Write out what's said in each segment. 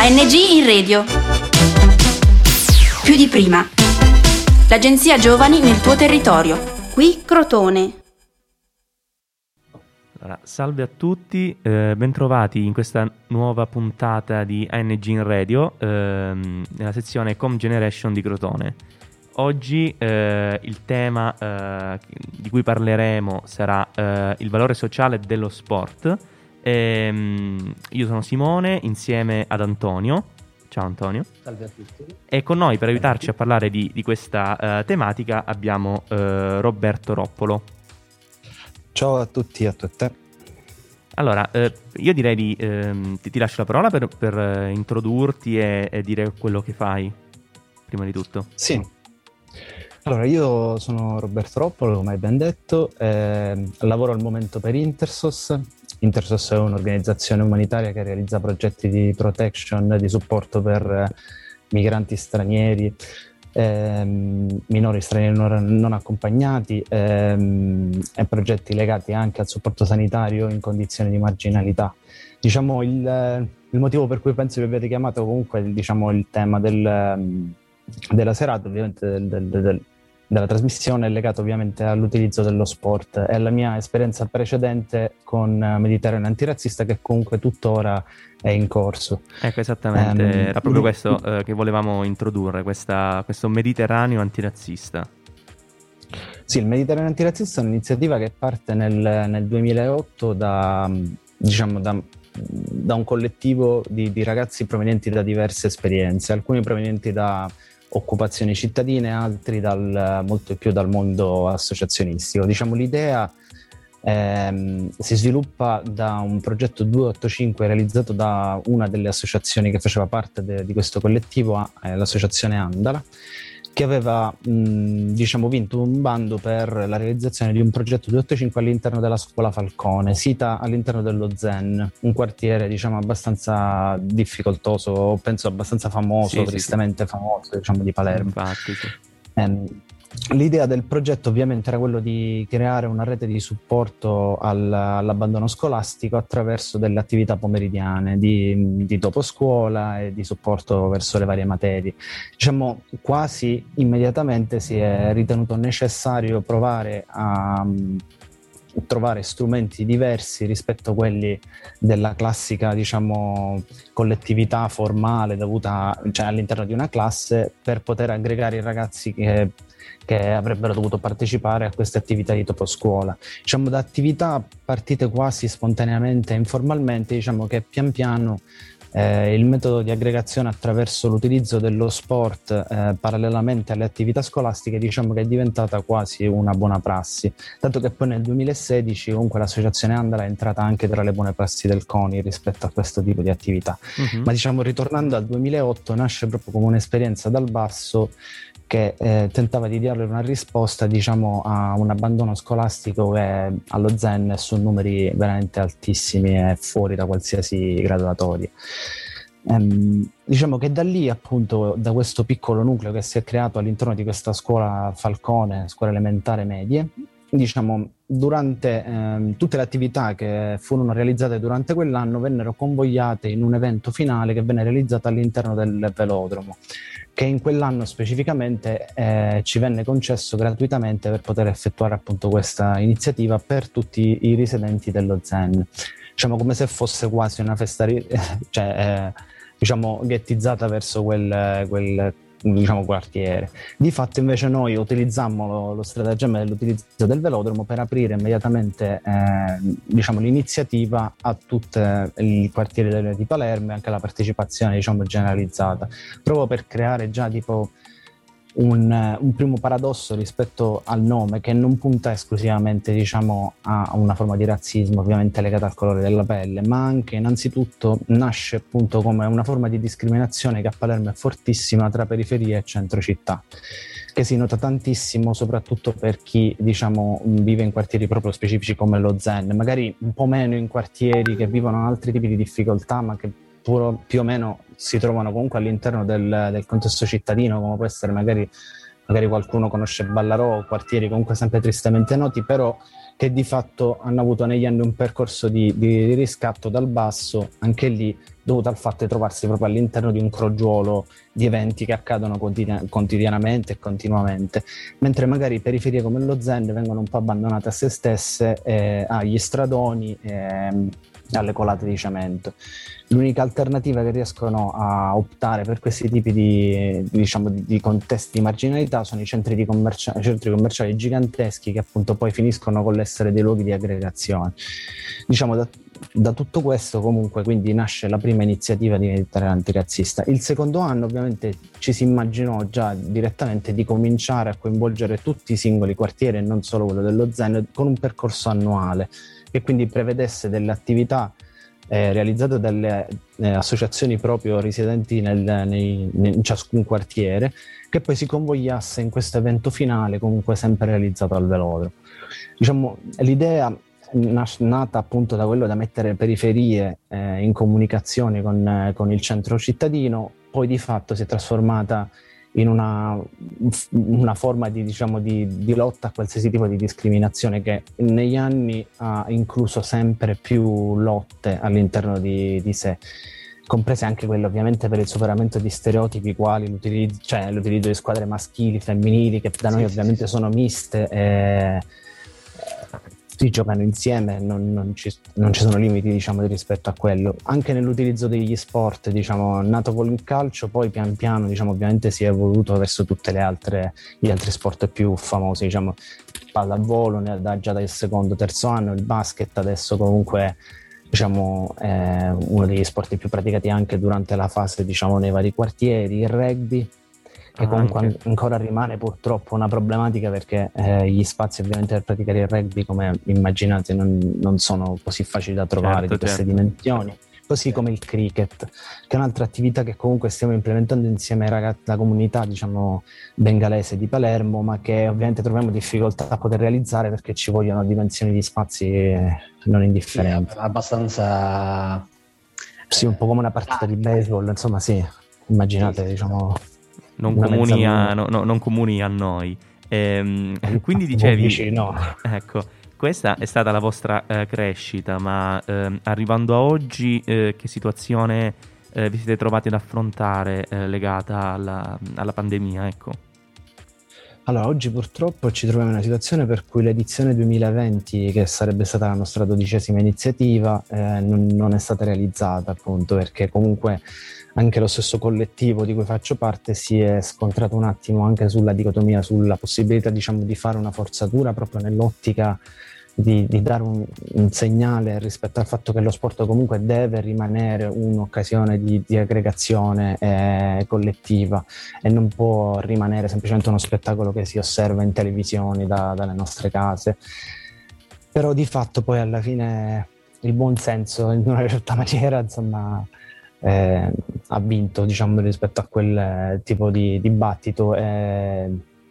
ANG in radio. Più di prima. L'agenzia Giovani nel tuo territorio. Qui Crotone. Allora, salve a tutti, bentrovati in questa nuova puntata di ANG in radio, nella sezione Com Generation di Crotone. Oggi il tema di cui parleremo sarà il valore sociale dello sport. Io sono Simone insieme ad Antonio. Ciao Antonio. Salve a tutti. E con noi per aiutarci a parlare di questa tematica abbiamo Roberto Roppolo. Ciao a tutti e a tutte. Allora, io direi ti lascio la parola per introdurti e dire quello che fai, prima di tutto. Sì. Allora, io sono Roberto Roppolo, come hai ben detto, lavoro al momento per Intersos. Intersos è un'organizzazione umanitaria che realizza progetti di protection, di supporto per migranti stranieri, minori stranieri non accompagnati, e progetti legati anche al supporto sanitario in condizioni di marginalità. Diciamo il motivo per cui penso vi abbiate chiamato comunque diciamo il tema della serata, ovviamente della trasmissione, è legato ovviamente all'utilizzo dello sport e alla mia esperienza precedente con Mediterraneo antirazzista, che comunque tuttora è in corso. Ecco, esattamente, era proprio questo che volevamo introdurre, questo Mediterraneo antirazzista. Sì, il Mediterraneo antirazzista è un'iniziativa che parte nel 2008 da un collettivo di ragazzi provenienti da diverse esperienze, alcuni provenienti da occupazioni cittadine, altri molto più dal mondo associazionistico. Diciamo l'idea si sviluppa da un progetto 285 realizzato da una delle associazioni che faceva parte di questo collettivo, l'associazione Andala, che aveva vinto un bando per la realizzazione di un progetto 285 all'interno della scuola Falcone, sita all'interno dello Zen, un quartiere abbastanza difficoltoso, penso abbastanza famoso, tristemente. Famoso di Palermo. Infatti, sì. L'idea del progetto ovviamente era quello di creare una rete di supporto all'abbandono scolastico attraverso delle attività pomeridiane di dopo scuola e di supporto verso le varie materie. Quasi immediatamente si è ritenuto necessario provare a trovare strumenti diversi rispetto a quelli della classica collettività formale dovuta all'interno di una classe, per poter aggregare i ragazzi che avrebbero dovuto partecipare a queste attività di dopo scuola. Da attività partite quasi spontaneamente e informalmente, che pian piano il metodo di aggregazione attraverso l'utilizzo dello sport parallelamente alle attività scolastiche che è diventata quasi una buona prassi, tanto che poi nel 2016 comunque l'associazione Andala è entrata anche tra le buone prassi del CONI rispetto a questo tipo di attività. Ma ritornando al 2008, nasce proprio come un'esperienza dal basso che tentava di darle una risposta a un abbandono scolastico che allo Zen su numeri veramente altissimi e fuori da qualsiasi graduatoria. Che da lì, appunto, da questo piccolo nucleo che si è creato all'interno di questa scuola Falcone, scuola elementare medie, durante tutte le attività che furono realizzate durante quell'anno vennero convogliate in un evento finale che venne realizzato all'interno del velodromo, che in quell'anno specificamente ci venne concesso gratuitamente per poter effettuare appunto questa iniziativa per tutti i risidenti dello Zen. Come se fosse quasi una festa ghettizzata verso quel quartiere. Di fatto invece noi utilizzammo lo stratagemma dell'utilizzo del velodromo per aprire immediatamente l'iniziativa a tutti i quartieri di Palermo e anche la partecipazione generalizzata, proprio per creare già un primo paradosso rispetto al nome, che non punta esclusivamente a una forma di razzismo ovviamente legata al colore della pelle, ma anche innanzitutto nasce appunto come una forma di discriminazione che a Palermo è fortissima tra periferia e centro città, che si nota tantissimo soprattutto per chi vive in quartieri proprio specifici come lo Zen, magari un po' meno in quartieri che vivono altri tipi di difficoltà, ma che più o meno si trovano comunque all'interno del contesto cittadino, come può essere magari magari qualcuno conosce Ballarò, quartieri comunque sempre tristemente noti, però che di fatto hanno avuto negli anni un percorso di riscatto dal basso, anche lì dovuto al fatto di trovarsi proprio all'interno di un crogiolo di eventi che accadono quotidianamente e continuamente, mentre magari periferie come lo Zen vengono un po' abbandonate a se stesse, agli stradoni, alle colate di cemento. L'unica alternativa che riescono a optare per questi tipi di contesti di marginalità sono i centri commerciali giganteschi, che appunto poi finiscono con l'essere dei luoghi di aggregazione. Da tutto questo comunque quindi nasce la prima iniziativa di Mediterraneo antirazzista. Il secondo anno ovviamente ci si immaginò già direttamente di cominciare a coinvolgere tutti i singoli quartieri e non solo quello dello Zen, con un percorso annuale che quindi prevedesse delle attività realizzate dalle associazioni proprio residenti in ciascun quartiere, che poi si convogliasse in questo evento finale comunque sempre realizzato al velodromo. L'idea nata appunto da quello da mettere periferie in comunicazione con il centro cittadino, poi di fatto si è trasformata in una forma di lotta a qualsiasi tipo di discriminazione, che negli anni ha incluso sempre più lotte all'interno di sé, comprese anche quelle ovviamente per il superamento di stereotipi quali l'utilizzo di squadre maschili, femminili, che da noi ovviamente sono miste, si giocano insieme, non ci sono limiti rispetto a quello. Anche nell'utilizzo degli sport, nato con il calcio, poi pian piano ovviamente si è evoluto verso tutte le altre, gli altri sport più famosi, pallavolo già dal secondo, terzo anno, il basket adesso comunque è uno degli sport più praticati anche durante la fase nei vari quartieri, il rugby, che comunque ancora rimane purtroppo una problematica, perché gli spazi ovviamente per praticare il rugby, come immaginate, non sono così facili da trovare, di queste dimensioni, così come il cricket, che è un'altra attività che comunque stiamo implementando insieme ai ragazzi della comunità bengalese di Palermo, ma che ovviamente troviamo difficoltà a poter realizzare perché ci vogliono dimensioni di spazi non indifferenti. Sì, abbastanza... Sì, un po' come una partita di baseball, insomma, sì, immaginate, non comuni a noi. Quindi dicevi, dici, no. Ecco, questa è stata la vostra crescita, ma arrivando a oggi, che situazione vi siete trovati ad affrontare legata alla pandemia? Ecco. Allora, oggi purtroppo ci troviamo in una situazione per cui l'edizione 2020, che sarebbe stata la nostra 12ª iniziativa, non è stata realizzata, appunto perché comunque anche lo stesso collettivo di cui faccio parte si è scontrato un attimo anche sulla dicotomia, sulla possibilità di fare una forzatura proprio nell'ottica di dare un segnale rispetto al fatto che lo sport comunque deve rimanere un'occasione di aggregazione collettiva, e non può rimanere semplicemente uno spettacolo che si osserva in televisione dalle nostre case. Però di fatto poi alla fine il buon senso in una certa maniera ha vinto rispetto a quel tipo di dibattito,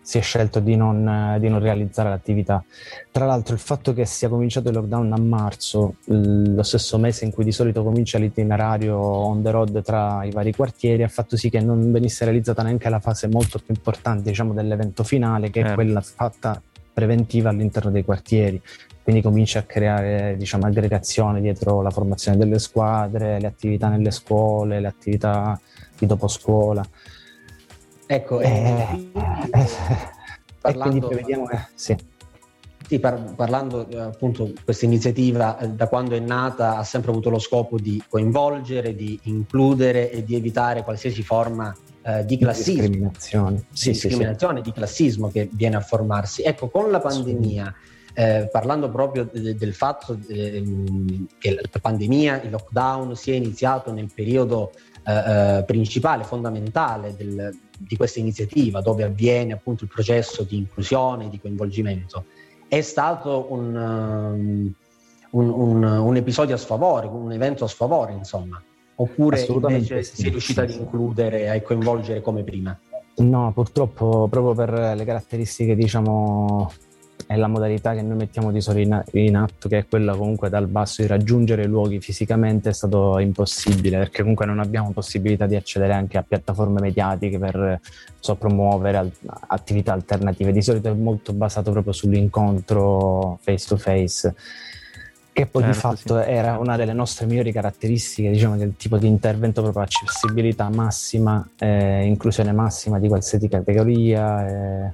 si è scelto di non realizzare l'attività. Tra l'altro il fatto che sia cominciato il lockdown a marzo, lo stesso mese in cui di solito comincia l'itinerario on the road tra i vari quartieri, ha fatto sì che non venisse realizzata neanche la fase molto più importante dell'evento finale, che è quella fatta preventiva all'interno dei quartieri. Quindi comincia a creare aggregazione dietro la formazione delle squadre, le attività nelle scuole, le attività di dopo scuola. Ecco, parlando, vediamo, sì, parlando appunto, questa iniziativa da quando è nata ha sempre avuto lo scopo di coinvolgere, di includere e di evitare qualsiasi forma di classismo, discriminazione, di classismo che viene a formarsi. Ecco, con la pandemia, parlando proprio del fatto che la pandemia, il lockdown, si è iniziato nel periodo principale, fondamentale di questa iniziativa, dove avviene appunto il processo di inclusione, di coinvolgimento, è stato un episodio a sfavore, un evento a sfavore, insomma, oppure invece si è riuscita ad includere e coinvolgere come prima? No, purtroppo, proprio per le caratteristiche è la modalità che noi mettiamo di solito in atto, che è quella comunque dal basso di raggiungere luoghi fisicamente, è stato impossibile, perché comunque non abbiamo possibilità di accedere anche a piattaforme mediatiche per promuovere attività alternative. Di solito è molto basato proprio sull'incontro face to face, che poi certo, di fatto sì, era una delle nostre migliori caratteristiche, diciamo, del tipo di intervento, proprio accessibilità massima, inclusione massima di qualsiasi categoria,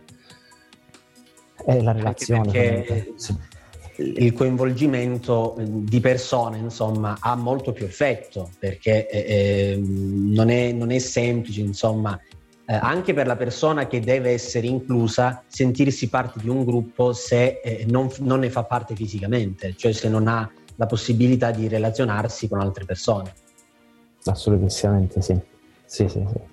e la relazione. Perché il coinvolgimento di persone, insomma, ha molto più effetto, perché non è semplice, insomma, anche per la persona che deve essere inclusa, sentirsi parte di un gruppo se non ne fa parte fisicamente, cioè se non ha la possibilità di relazionarsi con altre persone. Assolutamente sì. Sì.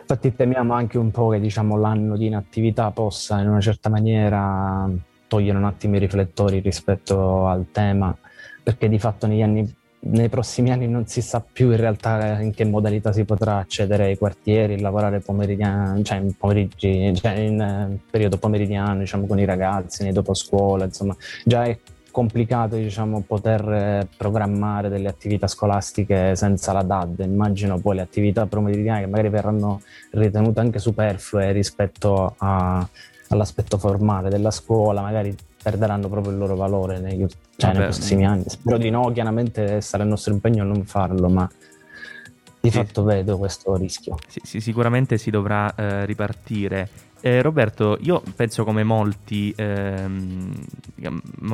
Infatti temiamo anche un po' che, diciamo, l'anno di inattività possa in una certa maniera togliere un attimo i riflettori rispetto al tema, perché di fatto nei prossimi anni non si sa più in realtà in che modalità si potrà accedere ai quartieri, lavorare in periodo pomeridiano, diciamo, con i ragazzi nei dopo scuola. Insomma, già è complicato, diciamo, poter programmare delle attività scolastiche senza la DAD. Immagino poi le attività pomeridiane, che magari verranno ritenute anche superflue rispetto all'aspetto formale della scuola, magari perderanno proprio il loro valore nei prossimi anni. Spero di no, chiaramente sarà il nostro impegno a non farlo, ma di fatto vedo questo rischio. Sì, sicuramente si dovrà ripartire. Roberto, io penso come molti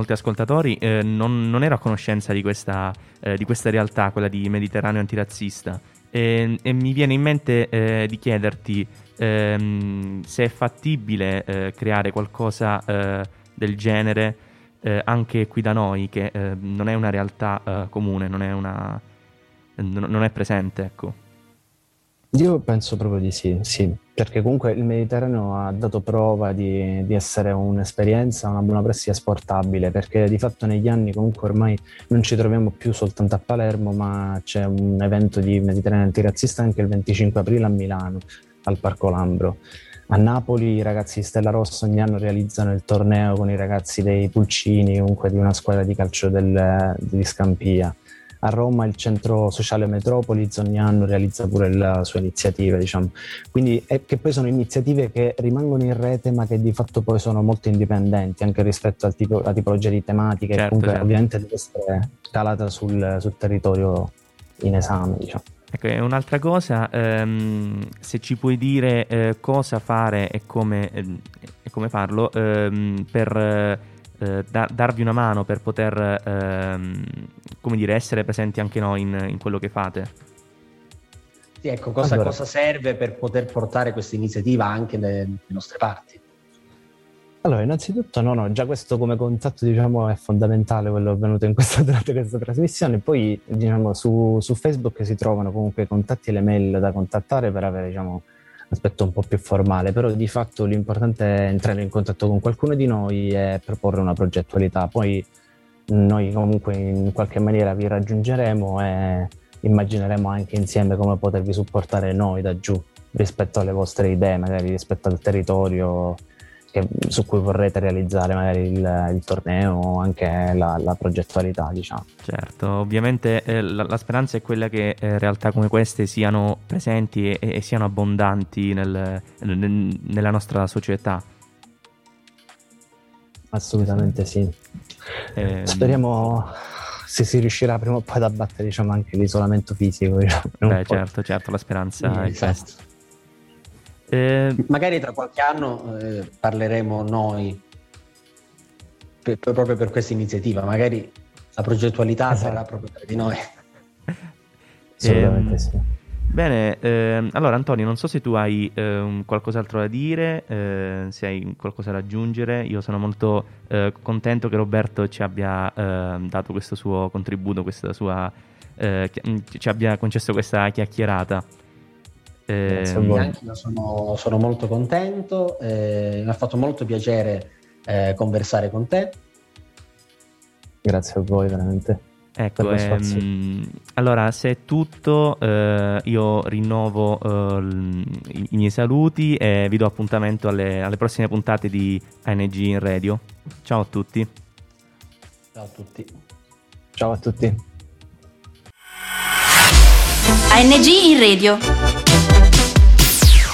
ascoltatori non ero a conoscenza di questa realtà, quella di Mediterraneo antirazzista, e mi viene in mente di chiederti se è fattibile creare qualcosa del genere anche qui da noi, che non è una realtà comune, non è presente, ecco. Io penso proprio di sì, perché comunque il Mediterraneo ha dato prova di essere un'esperienza, una buona prassi esportabile, perché di fatto negli anni comunque ormai non ci troviamo più soltanto a Palermo, ma c'è un evento di Mediterraneo antirazzista anche il 25 aprile a Milano, al Parco Lambro. A Napoli i ragazzi di Stella Rossa ogni anno realizzano il torneo con i ragazzi dei Pulcini, comunque di una squadra di calcio di Scampia. A Roma il centro sociale Metropolis ogni anno realizza pure la sua iniziativa, diciamo. Quindi che poi sono iniziative che rimangono in rete, ma che di fatto poi sono molto indipendenti anche rispetto alla tipologia di tematiche, certo, che comunque certo, ovviamente deve essere calata sul territorio in esame, diciamo. Ecco, è un'altra cosa, se ci puoi dire cosa fare e come farlo per darvi una mano, per poter essere presenti anche noi in quello che fate. Sì, ecco, cosa serve per poter portare questa iniziativa anche nelle nostre parti? Allora, innanzitutto già questo come contatto, diciamo, è fondamentale, quello avvenuto durante questa trasmissione. Poi, diciamo, su Facebook si trovano comunque i contatti e le mail da contattare per avere, diciamo, aspetto un po' più formale, però di fatto l'importante è entrare in contatto con qualcuno di noi e proporre una progettualità. Poi noi comunque in qualche maniera vi raggiungeremo e immagineremo anche insieme come potervi supportare noi da giù rispetto alle vostre idee, magari rispetto al territorio su cui vorrete realizzare magari il torneo o anche la progettualità, diciamo. Certo, ovviamente la speranza è quella che realtà come queste siano presenti e siano abbondanti nella nostra società. Assolutamente sì. Speriamo se si riuscirà prima o poi ad abbattere, diciamo, anche l'isolamento fisico. Diciamo, certo, la speranza è questa. Magari tra qualche anno parleremo noi proprio per questa iniziativa, magari la progettualità sarà proprio per di noi. Assolutamente sì. Bene, allora Antonio, non so se tu hai qualcos'altro da dire, se hai qualcosa da aggiungere. Io sono molto contento che Roberto ci abbia dato questo suo contributo, ci abbia concesso questa chiacchierata. Anche io sono molto contento, mi ha fatto molto piacere conversare con te. Grazie a voi veramente. Ecco, allora se è tutto io rinnovo i miei saluti e vi do appuntamento alle prossime puntate di ANG in Radio. Ciao a tutti. Ciao a tutti. Ciao a tutti. ANG in Radio.